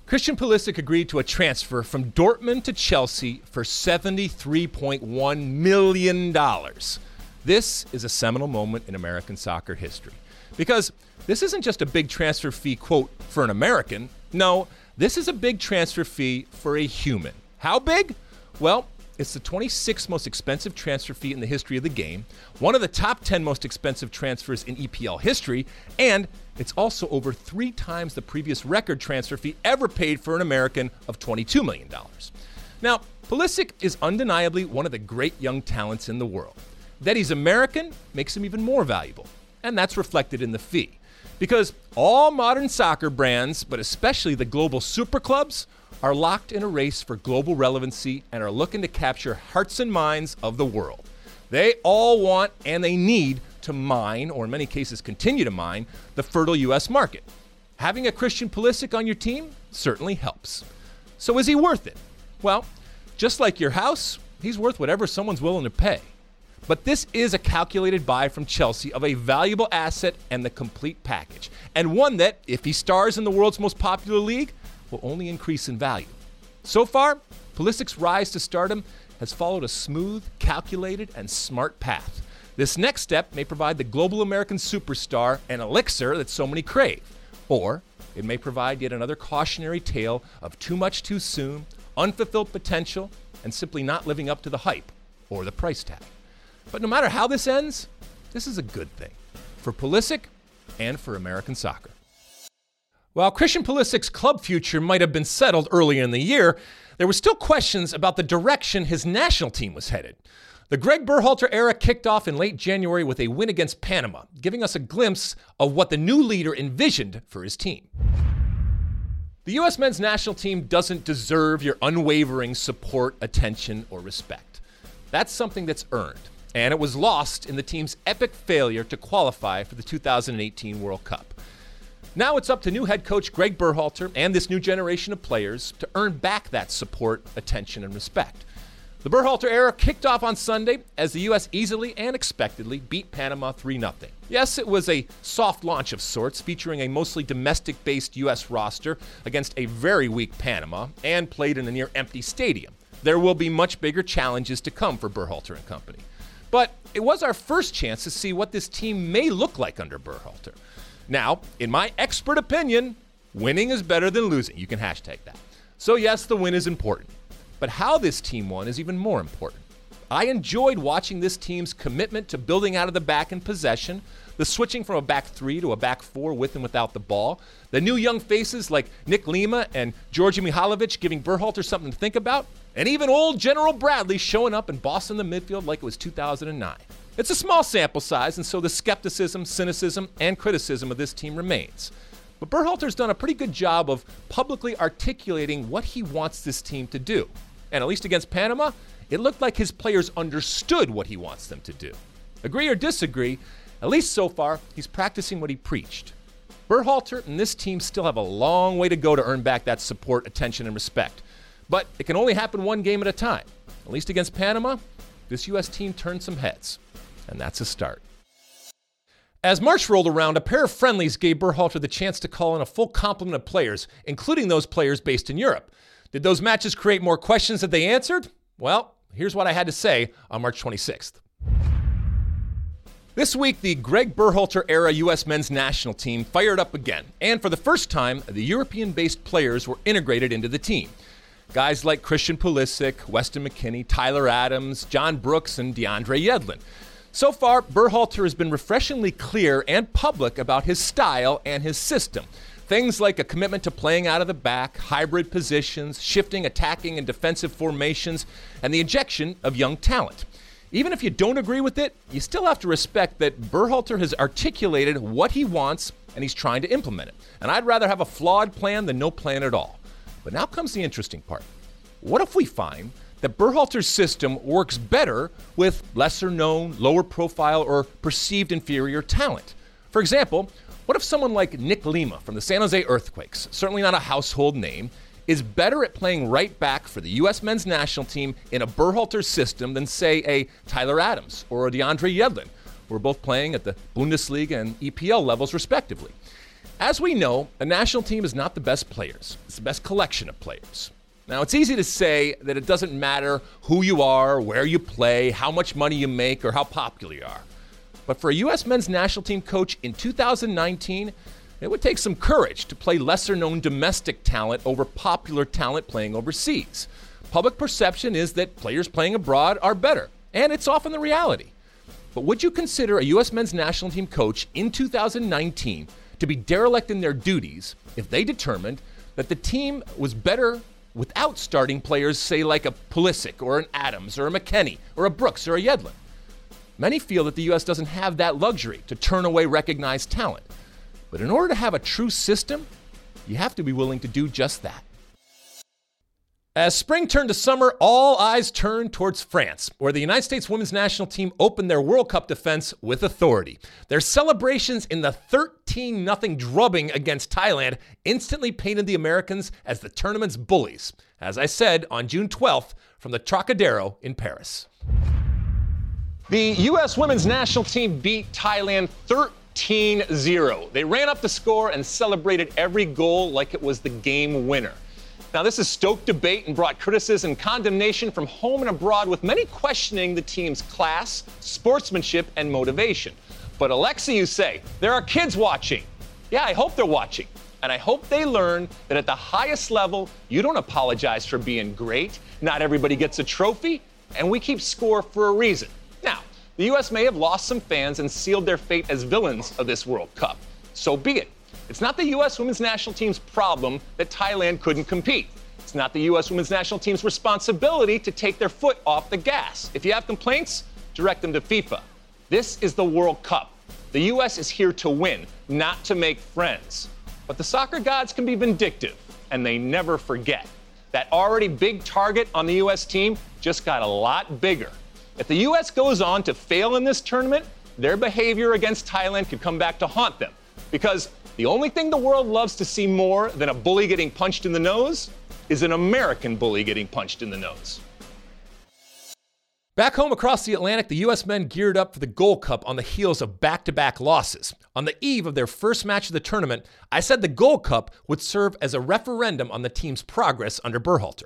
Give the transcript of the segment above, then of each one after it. Christian Pulisic agreed to a transfer from Dortmund to Chelsea for $73.1 million. This is a seminal moment in American soccer history. Because this isn't just a big transfer fee, quote, for an American. No, this is a big transfer fee for a human. How big? Well, it's the 26th most expensive transfer fee in the history of the game, one of the top 10 most expensive transfers in EPL history, and it's also over 3 times the previous record transfer fee ever paid for an American of $22 million. Now, Pulisic is undeniably one of the great young talents in the world. That he's American makes him even more valuable. And that's reflected in the fee. Because all modern soccer brands, but especially the global super clubs, are locked in a race for global relevancy and are looking to capture hearts and minds of the world. They all want and they need to mine, or in many cases continue to mine, the fertile U.S. market. Having a Christian Pulisic on your team certainly helps. So is he worth it? Well, just like your house, he's worth whatever someone's willing to pay. But this is a calculated buy from Chelsea of a valuable asset and the complete package, and one that, if he stars in the world's most popular league, will only increase in value. So far, Pulisic's rise to stardom has followed a smooth, calculated, and smart path. This next step may provide the global American superstar an elixir that so many crave, or it may provide yet another cautionary tale of too much too soon, unfulfilled potential, and simply not living up to the hype or the price tag. But no matter how this ends, this is a good thing for Pulisic and for American soccer. While Christian Pulisic's club future might have been settled earlier in the year, there were still questions about the direction his national team was headed. The Greg Berhalter era kicked off in late January with a win against Panama, giving us a glimpse of what the new leader envisioned for his team. The U.S. men's national team doesn't deserve your unwavering support, attention, or respect. That's something that's earned. And it was lost in the team's epic failure to qualify for the 2018 World Cup. Now it's up to new head coach Greg Berhalter and this new generation of players to earn back that support, attention, and respect. The Berhalter era kicked off on Sunday as the U.S. easily and expectedly beat Panama 3-0. Yes, it was a soft launch of sorts, featuring a mostly domestic-based U.S. roster against a very weak Panama and played in a near-empty stadium. There will be much bigger challenges to come for Berhalter and company. But it was our first chance to see what this team may look like under Berhalter. Now, in my expert opinion, winning is better than losing. You can hashtag that. So yes, the win is important. But how this team won is even more important. I enjoyed watching this team's commitment to building out of the back and possession, the switching from a back three to a back four with and without the ball, the new young faces like Nick Lima and Georgi Mihaljevic giving Berhalter something to think about, and even old General Bradley showing up and bossing the midfield like it was 2009. It's a small sample size, and so the skepticism, cynicism, and criticism of this team remains. But Berhalter's done a pretty good job of publicly articulating what he wants this team to do. And at least against Panama, it looked like his players understood what he wants them to do. Agree or disagree, at least so far, he's practicing what he preached. Berhalter and this team still have a long way to go to earn back that support, attention, and respect. But it can only happen one game at a time. At least against Panama, this U.S. team turned some heads. And that's a start. As March rolled around, a pair of friendlies gave Berhalter the chance to call in a full complement of players, including those players based in Europe. Did those matches create more questions than they answered? Well, here's what I had to say on March 26th. This week, the Greg Berhalter-era U.S. men's national team fired up again, and for the first time, the European-based players were integrated into the team. Guys like Christian Pulisic, Weston McKennie, Tyler Adams, John Brooks, and DeAndre Yedlin. So far, Berhalter has been refreshingly clear and public about his style and his system. Things like a commitment to playing out of the back, hybrid positions, shifting, attacking, and defensive formations, and the injection of young talent. Even if you don't agree with it, you still have to respect that Berhalter has articulated what he wants and he's trying to implement it. And I'd rather have a flawed plan than no plan at all. But now comes the interesting part. What if we find that Berhalter's system works better with lesser-known, lower-profile, or perceived inferior talent? For example, what if someone like Nick Lima from the San Jose Earthquakes, certainly not a household name, is better at playing right back for the U.S. men's national team in a Berhalter system than, say, a Tyler Adams or a DeAndre Yedlin, who are both playing at the Bundesliga and EPL levels respectively? As we know, the national team is not the best players. It's the best collection of players. Now, it's easy to say that it doesn't matter who you are, where you play, how much money you make, or how popular you are. But for a U.S. men's national team coach in 2019, it would take some courage to play lesser-known domestic talent over popular talent playing overseas. Public perception is that players playing abroad are better, and it's often the reality. But would you consider a U.S. men's national team coach in 2019 to be derelict in their duties if they determined that the team was better without starting players, say, like a Pulisic or an Adams or a McKennie or a Brooks or a Yedlin? Many feel that the U.S. doesn't have that luxury to turn away recognized talent. But in order to have a true system, you have to be willing to do just that. As spring turned to summer, all eyes turned towards France, where the United States women's national team opened their World Cup defense with authority. Their celebrations in the 13-0 drubbing against Thailand instantly painted the Americans as the tournament's bullies, as I said on June 12th from the Trocadéro in Paris. The U.S. women's national team beat Thailand 13-0. They ran up the score and celebrated every goal like it was the game winner. Now, this has stoked debate and brought criticism and condemnation from home and abroad, with many questioning the team's class, sportsmanship, and motivation. But Alexi, you say, there are kids watching. Yeah, I hope they're watching. And I hope they learn that at the highest level, you don't apologize for being great. Not everybody gets a trophy, and we keep score for a reason. Now, the U.S. may have lost some fans and sealed their fate as villains of this World Cup. So be it. It's not the U.S. women's national team's problem that Thailand couldn't compete. It's not the U.S. women's national team's responsibility to take their foot off the gas. If you have complaints, direct them to FIFA. This is the World Cup. The U.S. is here to win, not to make friends. But the soccer gods can be vindictive, and they never forget. That already big target on the U.S. team just got a lot bigger. If the U.S. goes on to fail in this tournament, their behavior against Thailand could come back to haunt them. Because the only thing the world loves to see more than a bully getting punched in the nose is an American bully getting punched in the nose. Back home across the Atlantic, the U.S. men geared up for the Gold Cup on the heels of back-to-back losses. On the eve of their first match of the tournament, I said the Gold Cup would serve as a referendum on the team's progress under Berhalter.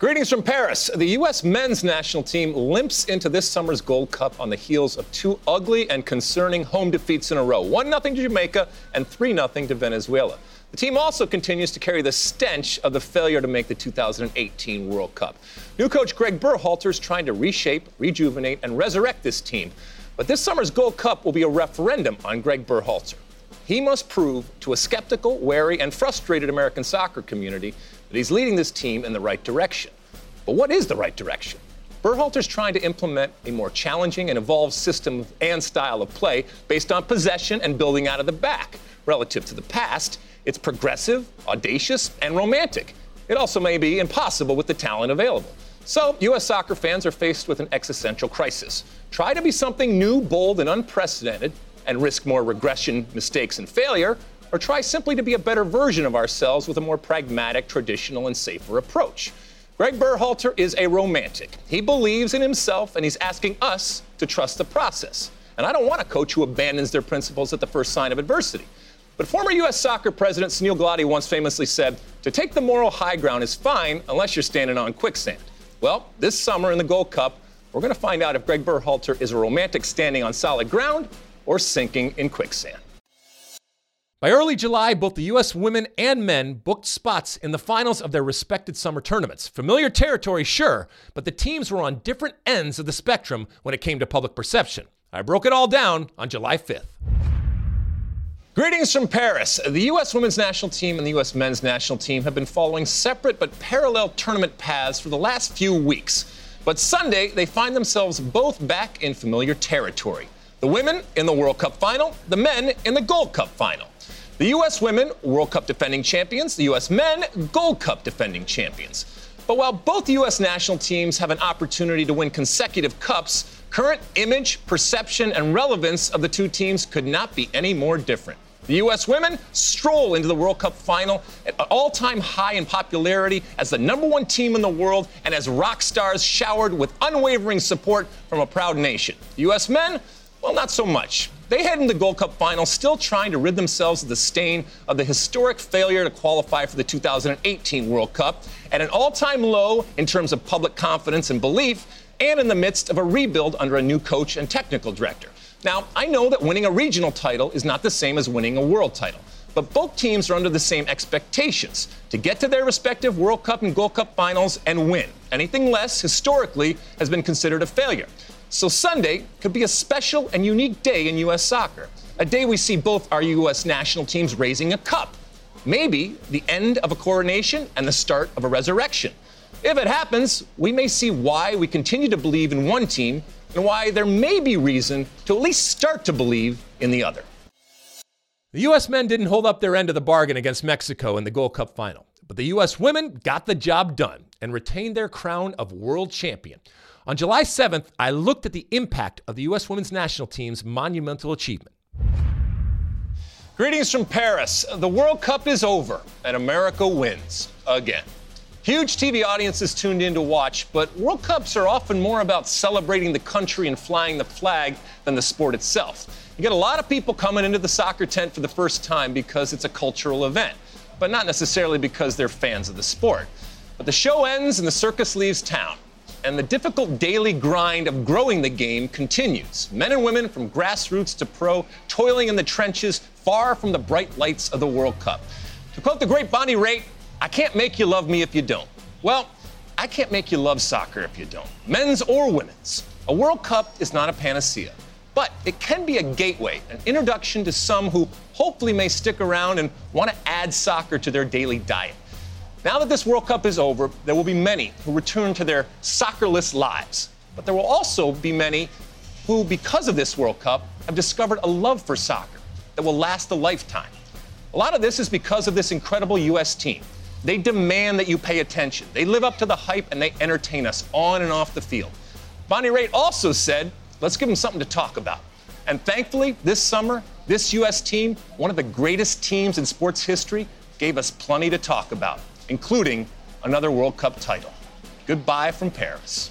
Greetings from Paris. The U.S. men's national team limps into this summer's Gold Cup on the heels of two ugly and concerning home defeats in a row, 1-0 to Jamaica and 3-0 to Venezuela. The team also continues to carry the stench of the failure to make the 2018 World Cup. New coach Greg Berhalter is trying to reshape, rejuvenate, and resurrect this team. But this summer's Gold Cup will be a referendum on Greg Berhalter. He must prove to a skeptical, wary, and frustrated American soccer community that he's leading this team in the right direction. But what is the right direction? Berhalter's trying to implement a more challenging and evolved system and style of play based on possession and building out of the back. Relative to the past, it's progressive, audacious, and romantic. it also may be impossible with the talent available. So, U.S. soccer fans are faced with an existential crisis. Try to be something new, bold, and unprecedented, and risk more regression, mistakes, and failure, or try simply to be a better version of ourselves with a more pragmatic, traditional, and safer approach. Greg Berhalter is a romantic. He believes in himself, and he's asking us to trust the process. And I don't want a coach who abandons their principles at the first sign of adversity. But former U.S. soccer president Sunil Galati once famously said, to take the moral high ground is fine unless you're standing on quicksand. Well, this summer in the Gold Cup, we're going to find out if Greg Berhalter is a romantic standing on solid ground or sinking in quicksand. By early July, both the U.S. women and men booked spots in the finals of their respected summer tournaments. Familiar territory, sure, but the teams were on different ends of the spectrum when it came to public perception. I broke it all down on July 5th. Greetings from Paris. The U.S. women's national team and the U.S. men's national team have been following separate but parallel tournament paths for the last few weeks. But Sunday, they find themselves both back in familiar territory. The women in the World Cup final, the men in the Gold Cup final. The U.S. women, World Cup defending champions, the U.S. men, Gold Cup defending champions. But while both U.S. national teams have an opportunity to win consecutive cups, current image, perception, and relevance of the two teams could not be any more different. The U.S. women stroll into the World Cup final at an all-time high in popularity as the number one team in the world and as rock stars showered with unwavering support from a proud nation. The U.S. men, well, not so much. They head into the Gold Cup final still trying to rid themselves of the stain of the historic failure to qualify for the 2018 World Cup at an all-time low in terms of public confidence and belief and in the midst of a rebuild under a new coach and technical director. Now, I know that winning a regional title is not the same as winning a world title, but both teams are under the same expectations to get to their respective World Cup and Gold Cup finals and win. Anything less, historically, has been considered a failure. So Sunday could be a special and unique day in U.S. soccer, a day we see both our U.S. national teams raising a cup, maybe the end of a coronation and the start of a resurrection. If it happens, we may see why we continue to believe in one team and why there may be reason to at least start to believe in the other. The U.S. men didn't hold up their end of the bargain against Mexico in the Gold Cup final, but the U.S. women got the job done and retained their crown of world champion. On July 7th, I looked at the impact of the U.S. women's national team's monumental achievement. Greetings from Paris. The World Cup is over, and America wins again. Huge TV audiences tuned in to watch, but World Cups are often more about celebrating the country and flying the flag than the sport itself. You get a lot of people coming into the soccer tent for the first time because it's a cultural event, but not necessarily because they're fans of the sport. But the show ends and the circus leaves town, and the difficult daily grind of growing the game continues. Men and women from grassroots to pro, toiling in the trenches, far from the bright lights of the World Cup. To quote the great Bonnie Raitt, I can't make you love me if you don't. Well, I can't make you love soccer if you don't, men's or women's. A World Cup is not a panacea, but it can be a gateway, an introduction to some who hopefully may stick around and want to add soccer to their daily diet. Now that this World Cup is over, there will be many who return to their soccerless lives, but there will also be many who, because of this World Cup, have discovered a love for soccer that will last a lifetime. A lot of this is because of this incredible U.S. team. They demand that you pay attention. They live up to the hype, and they entertain us on and off the field. Bonnie Raitt also said, let's give them something to talk about. And thankfully, this summer, this U.S. team, one of the greatest teams in sports history, gave us plenty to talk about, including another World Cup title. Goodbye from Paris.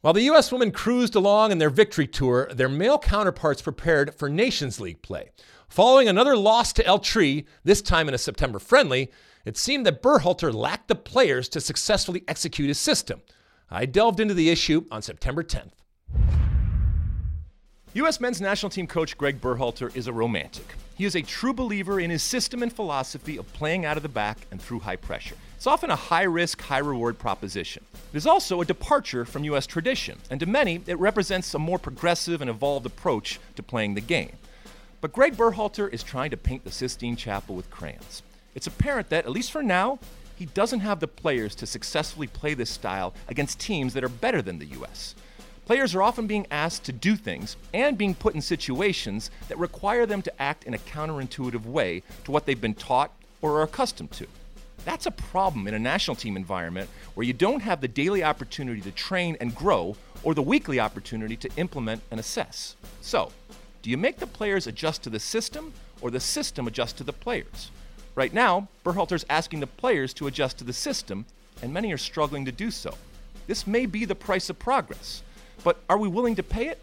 While the U.S. women cruised along in their victory tour, their male counterparts prepared for Nations League play. Following another loss to El Tri, this time in a September friendly, it seemed that Berhalter lacked the players to successfully execute his system. I delved into the issue on September 10th. U.S. men's national team coach Greg Berhalter is a romantic. He is a true believer in his system and philosophy of playing out of the back and through high pressure. It's often a high-risk, high-reward proposition. It is also a departure from U.S. tradition, and to many, it represents a more progressive and evolved approach to playing the game. But Greg Berhalter is trying to paint the Sistine Chapel with crayons. It's apparent that, at least for now, he doesn't have the players to successfully play this style against teams that are better than the U.S. Players are often being asked to do things and being put in situations that require them to act in a counterintuitive way to what they've been taught or are accustomed to. That's a problem in a national team environment where you don't have the daily opportunity to train and grow or the weekly opportunity to implement and assess. So, do you make the players adjust to the system or the system adjust to the players? Right now, Berhalter's asking the players to adjust to the system, and many are struggling to do so. This may be the price of progress, but are we willing to pay it?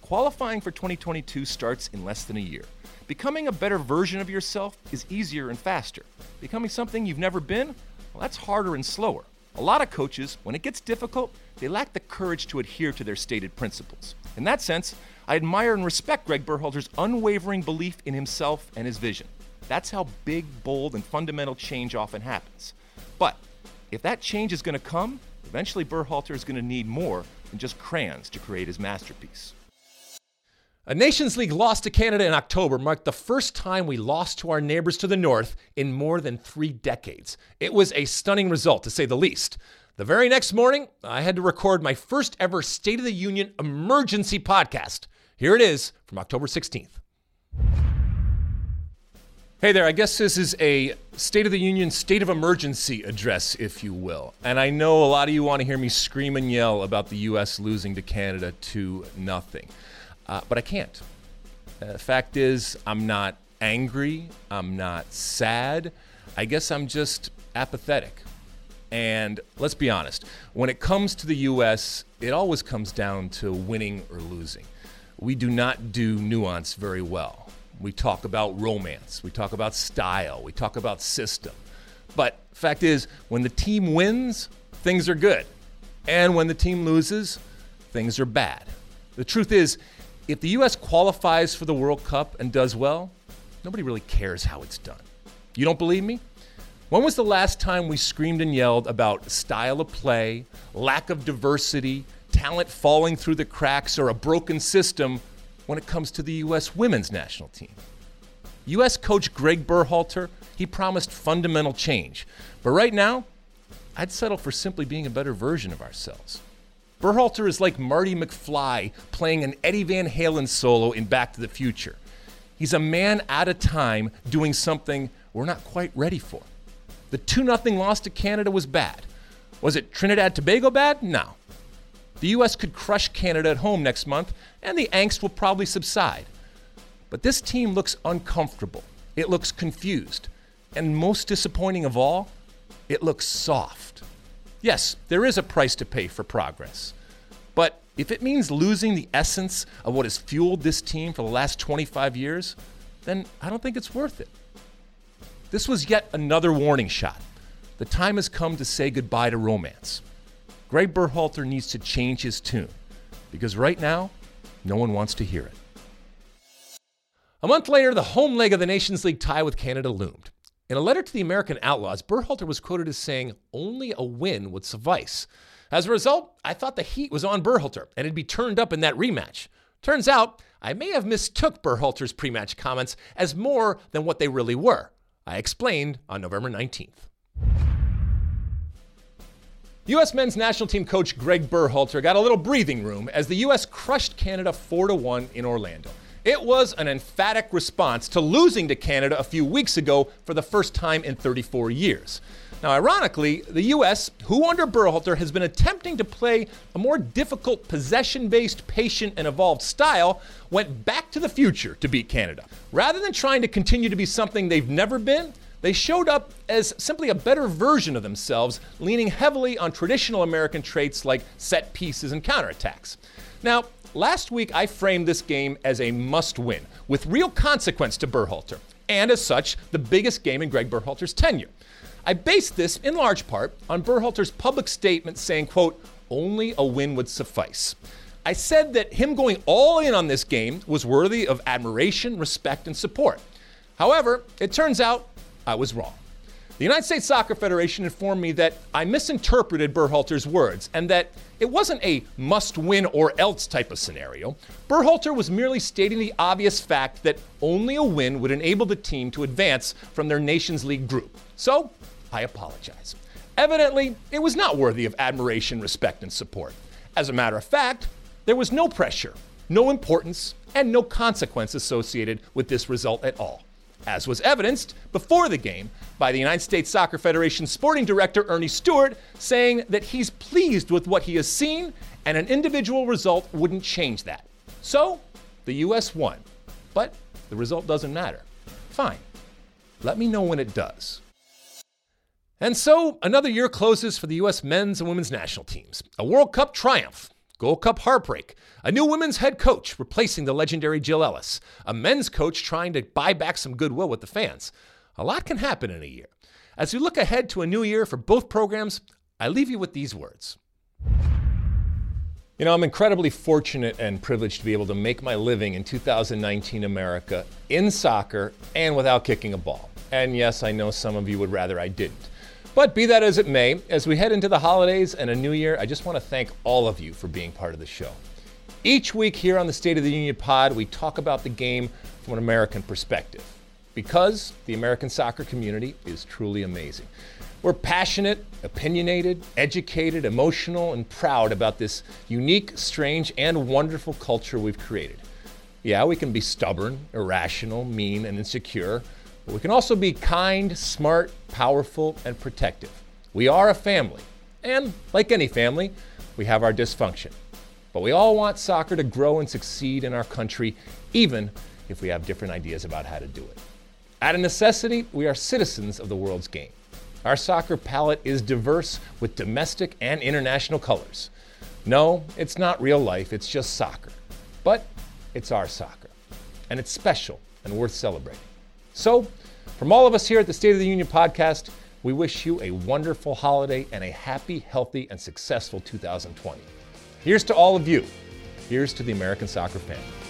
Qualifying for 2022 starts in less than a year. Becoming a better version of yourself is easier and faster. Becoming something you've never been, well, that's harder and slower. A lot of coaches, when it gets difficult, they lack the courage to adhere to their stated principles. In that sense, I admire and respect Greg Berhalter's unwavering belief in himself and his vision. That's how big, bold, and fundamental change often happens. But if that change is going to come, eventually Berhalter is going to need more than just crayons to create his masterpiece. A Nations League loss to Canada in October marked the first time we lost to our neighbors to the north in more than 3 decades. It was a stunning result, to say the least. The very next morning, I had to record my first ever State of the Union emergency podcast. Here it is from October 16th. Hey there, I guess this is a State of the Union, State of Emergency address, if you will. And I know a lot of you want to hear me scream and yell about the U.S. losing to Canada 2-0. But I can't. Fact is, I'm not angry. I'm not sad. I guess I'm just apathetic. And let's be honest, when it comes to the U.S., it always comes down to winning or losing. We do not do nuance very well. We talk about romance. We talk about style. We talk about system. But fact is, when the team wins, things are good. And when the team loses, things are bad. The truth is, if the U.S. qualifies for the World Cup and does well, nobody really cares how it's done. You don't believe me? When was the last time we screamed and yelled about style of play, lack of diversity, talent falling through the cracks, or a broken system when it comes to the U.S. women's national team? U.S. coach Greg Berhalter, he promised fundamental change. But right now, I'd settle for simply being a better version of ourselves. Berhalter is like Marty McFly playing an Eddie Van Halen solo in Back to the Future. He's a man at a time doing something we're not quite ready for. The 2-0 loss to Canada was bad. Was it Trinidad-Tobago bad? No. The U.S. could crush Canada at home next month, and the angst will probably subside. But this team looks uncomfortable. It looks confused. And most disappointing of all, it looks soft. Yes, there is a price to pay for progress. But if it means losing the essence of what has fueled this team for the last 25 years, then I don't think it's worth it. This was yet another warning shot. The time has come to say goodbye to romance. Greg Berhalter needs to change his tune because right now, no one wants to hear it. A month later, the home leg of the Nations League tie with Canada loomed. In a letter to the American Outlaws, Berhalter was quoted as saying, "Only a win would suffice." As a result, I thought the heat was on Berhalter and it'd be turned up in that rematch. Turns out, I may have mistook Berhalter's pre-match comments as more than what they really were. I explained on November 19th. U.S. men's national team coach Greg Berhalter got a little breathing room as the U.S. crushed Canada 4-1 in Orlando. It was an emphatic response to losing to Canada a few weeks ago for the first time in 34 years. Now, ironically, the U.S., who under Berhalter has been attempting to play a more difficult, possession-based, patient, and evolved style, went back to the future to beat Canada. Rather than trying to continue to be something they've never been, they showed up as simply a better version of themselves, leaning heavily on traditional American traits like set pieces and counterattacks. Now, last week I framed this game as a must-win, with real consequence to Berhalter, and as such, the biggest game in Greg Berhalter's tenure. I based this, in large part, on Berhalter's public statement saying, quote, "Only a win would suffice." I said that him going all in on this game was worthy of admiration, respect, and support. However, it turns out, I was wrong. The United States Soccer Federation informed me that I misinterpreted Berhalter's words and that it wasn't a must-win or else type of scenario. Berhalter was merely stating the obvious fact that only a win would enable the team to advance from their Nations League group. So, I apologize. Evidently, it was not worthy of admiration, respect, and support. As a matter of fact, there was no pressure, no importance, and no consequence associated with this result at all. as was evidenced before the game by the United States Soccer Federation's sporting director, Ernie Stewart, saying that he's pleased with what he has seen and an individual result wouldn't change that. So the U.S. won, but the result doesn't matter. Fine. Let me know when it does. And so another year closes for the U.S. men's and women's national teams. A World Cup triumph. Gold Cup heartbreak, a new women's head coach replacing the legendary Jill Ellis, a men's coach trying to buy back some goodwill with the fans. A lot can happen in a year. As we look ahead to a new year for both programs, I leave you with these words. You know, I'm incredibly fortunate and privileged to be able to make my living in 2019 America in soccer and without kicking a ball. And yes, I know some of you would rather I didn't. But be that as it may, as we head into the holidays and a new year, I just want to thank all of you for being part of the show. Each week here on the State of the Union pod, we talk about the game from an American perspective because the American soccer community is truly amazing. We're passionate, opinionated, educated, emotional, and proud about this unique, strange, and wonderful culture we've created. Yeah, we can be stubborn, irrational, mean, and insecure. But we can also be kind, smart, powerful, and protective. We are a family, and like any family, we have our dysfunction. But we all want soccer to grow and succeed in our country, even if we have different ideas about how to do it. Out of necessity, we are citizens of the world's game. Our soccer palette is diverse with domestic and international colors. No, it's not real life, it's just soccer. But it's our soccer, and it's special and worth celebrating. So, from all of us here at the State of the Union podcast, we wish you a wonderful holiday and a happy, healthy, and successful 2020. Here's to all of you. Here's to the American soccer family.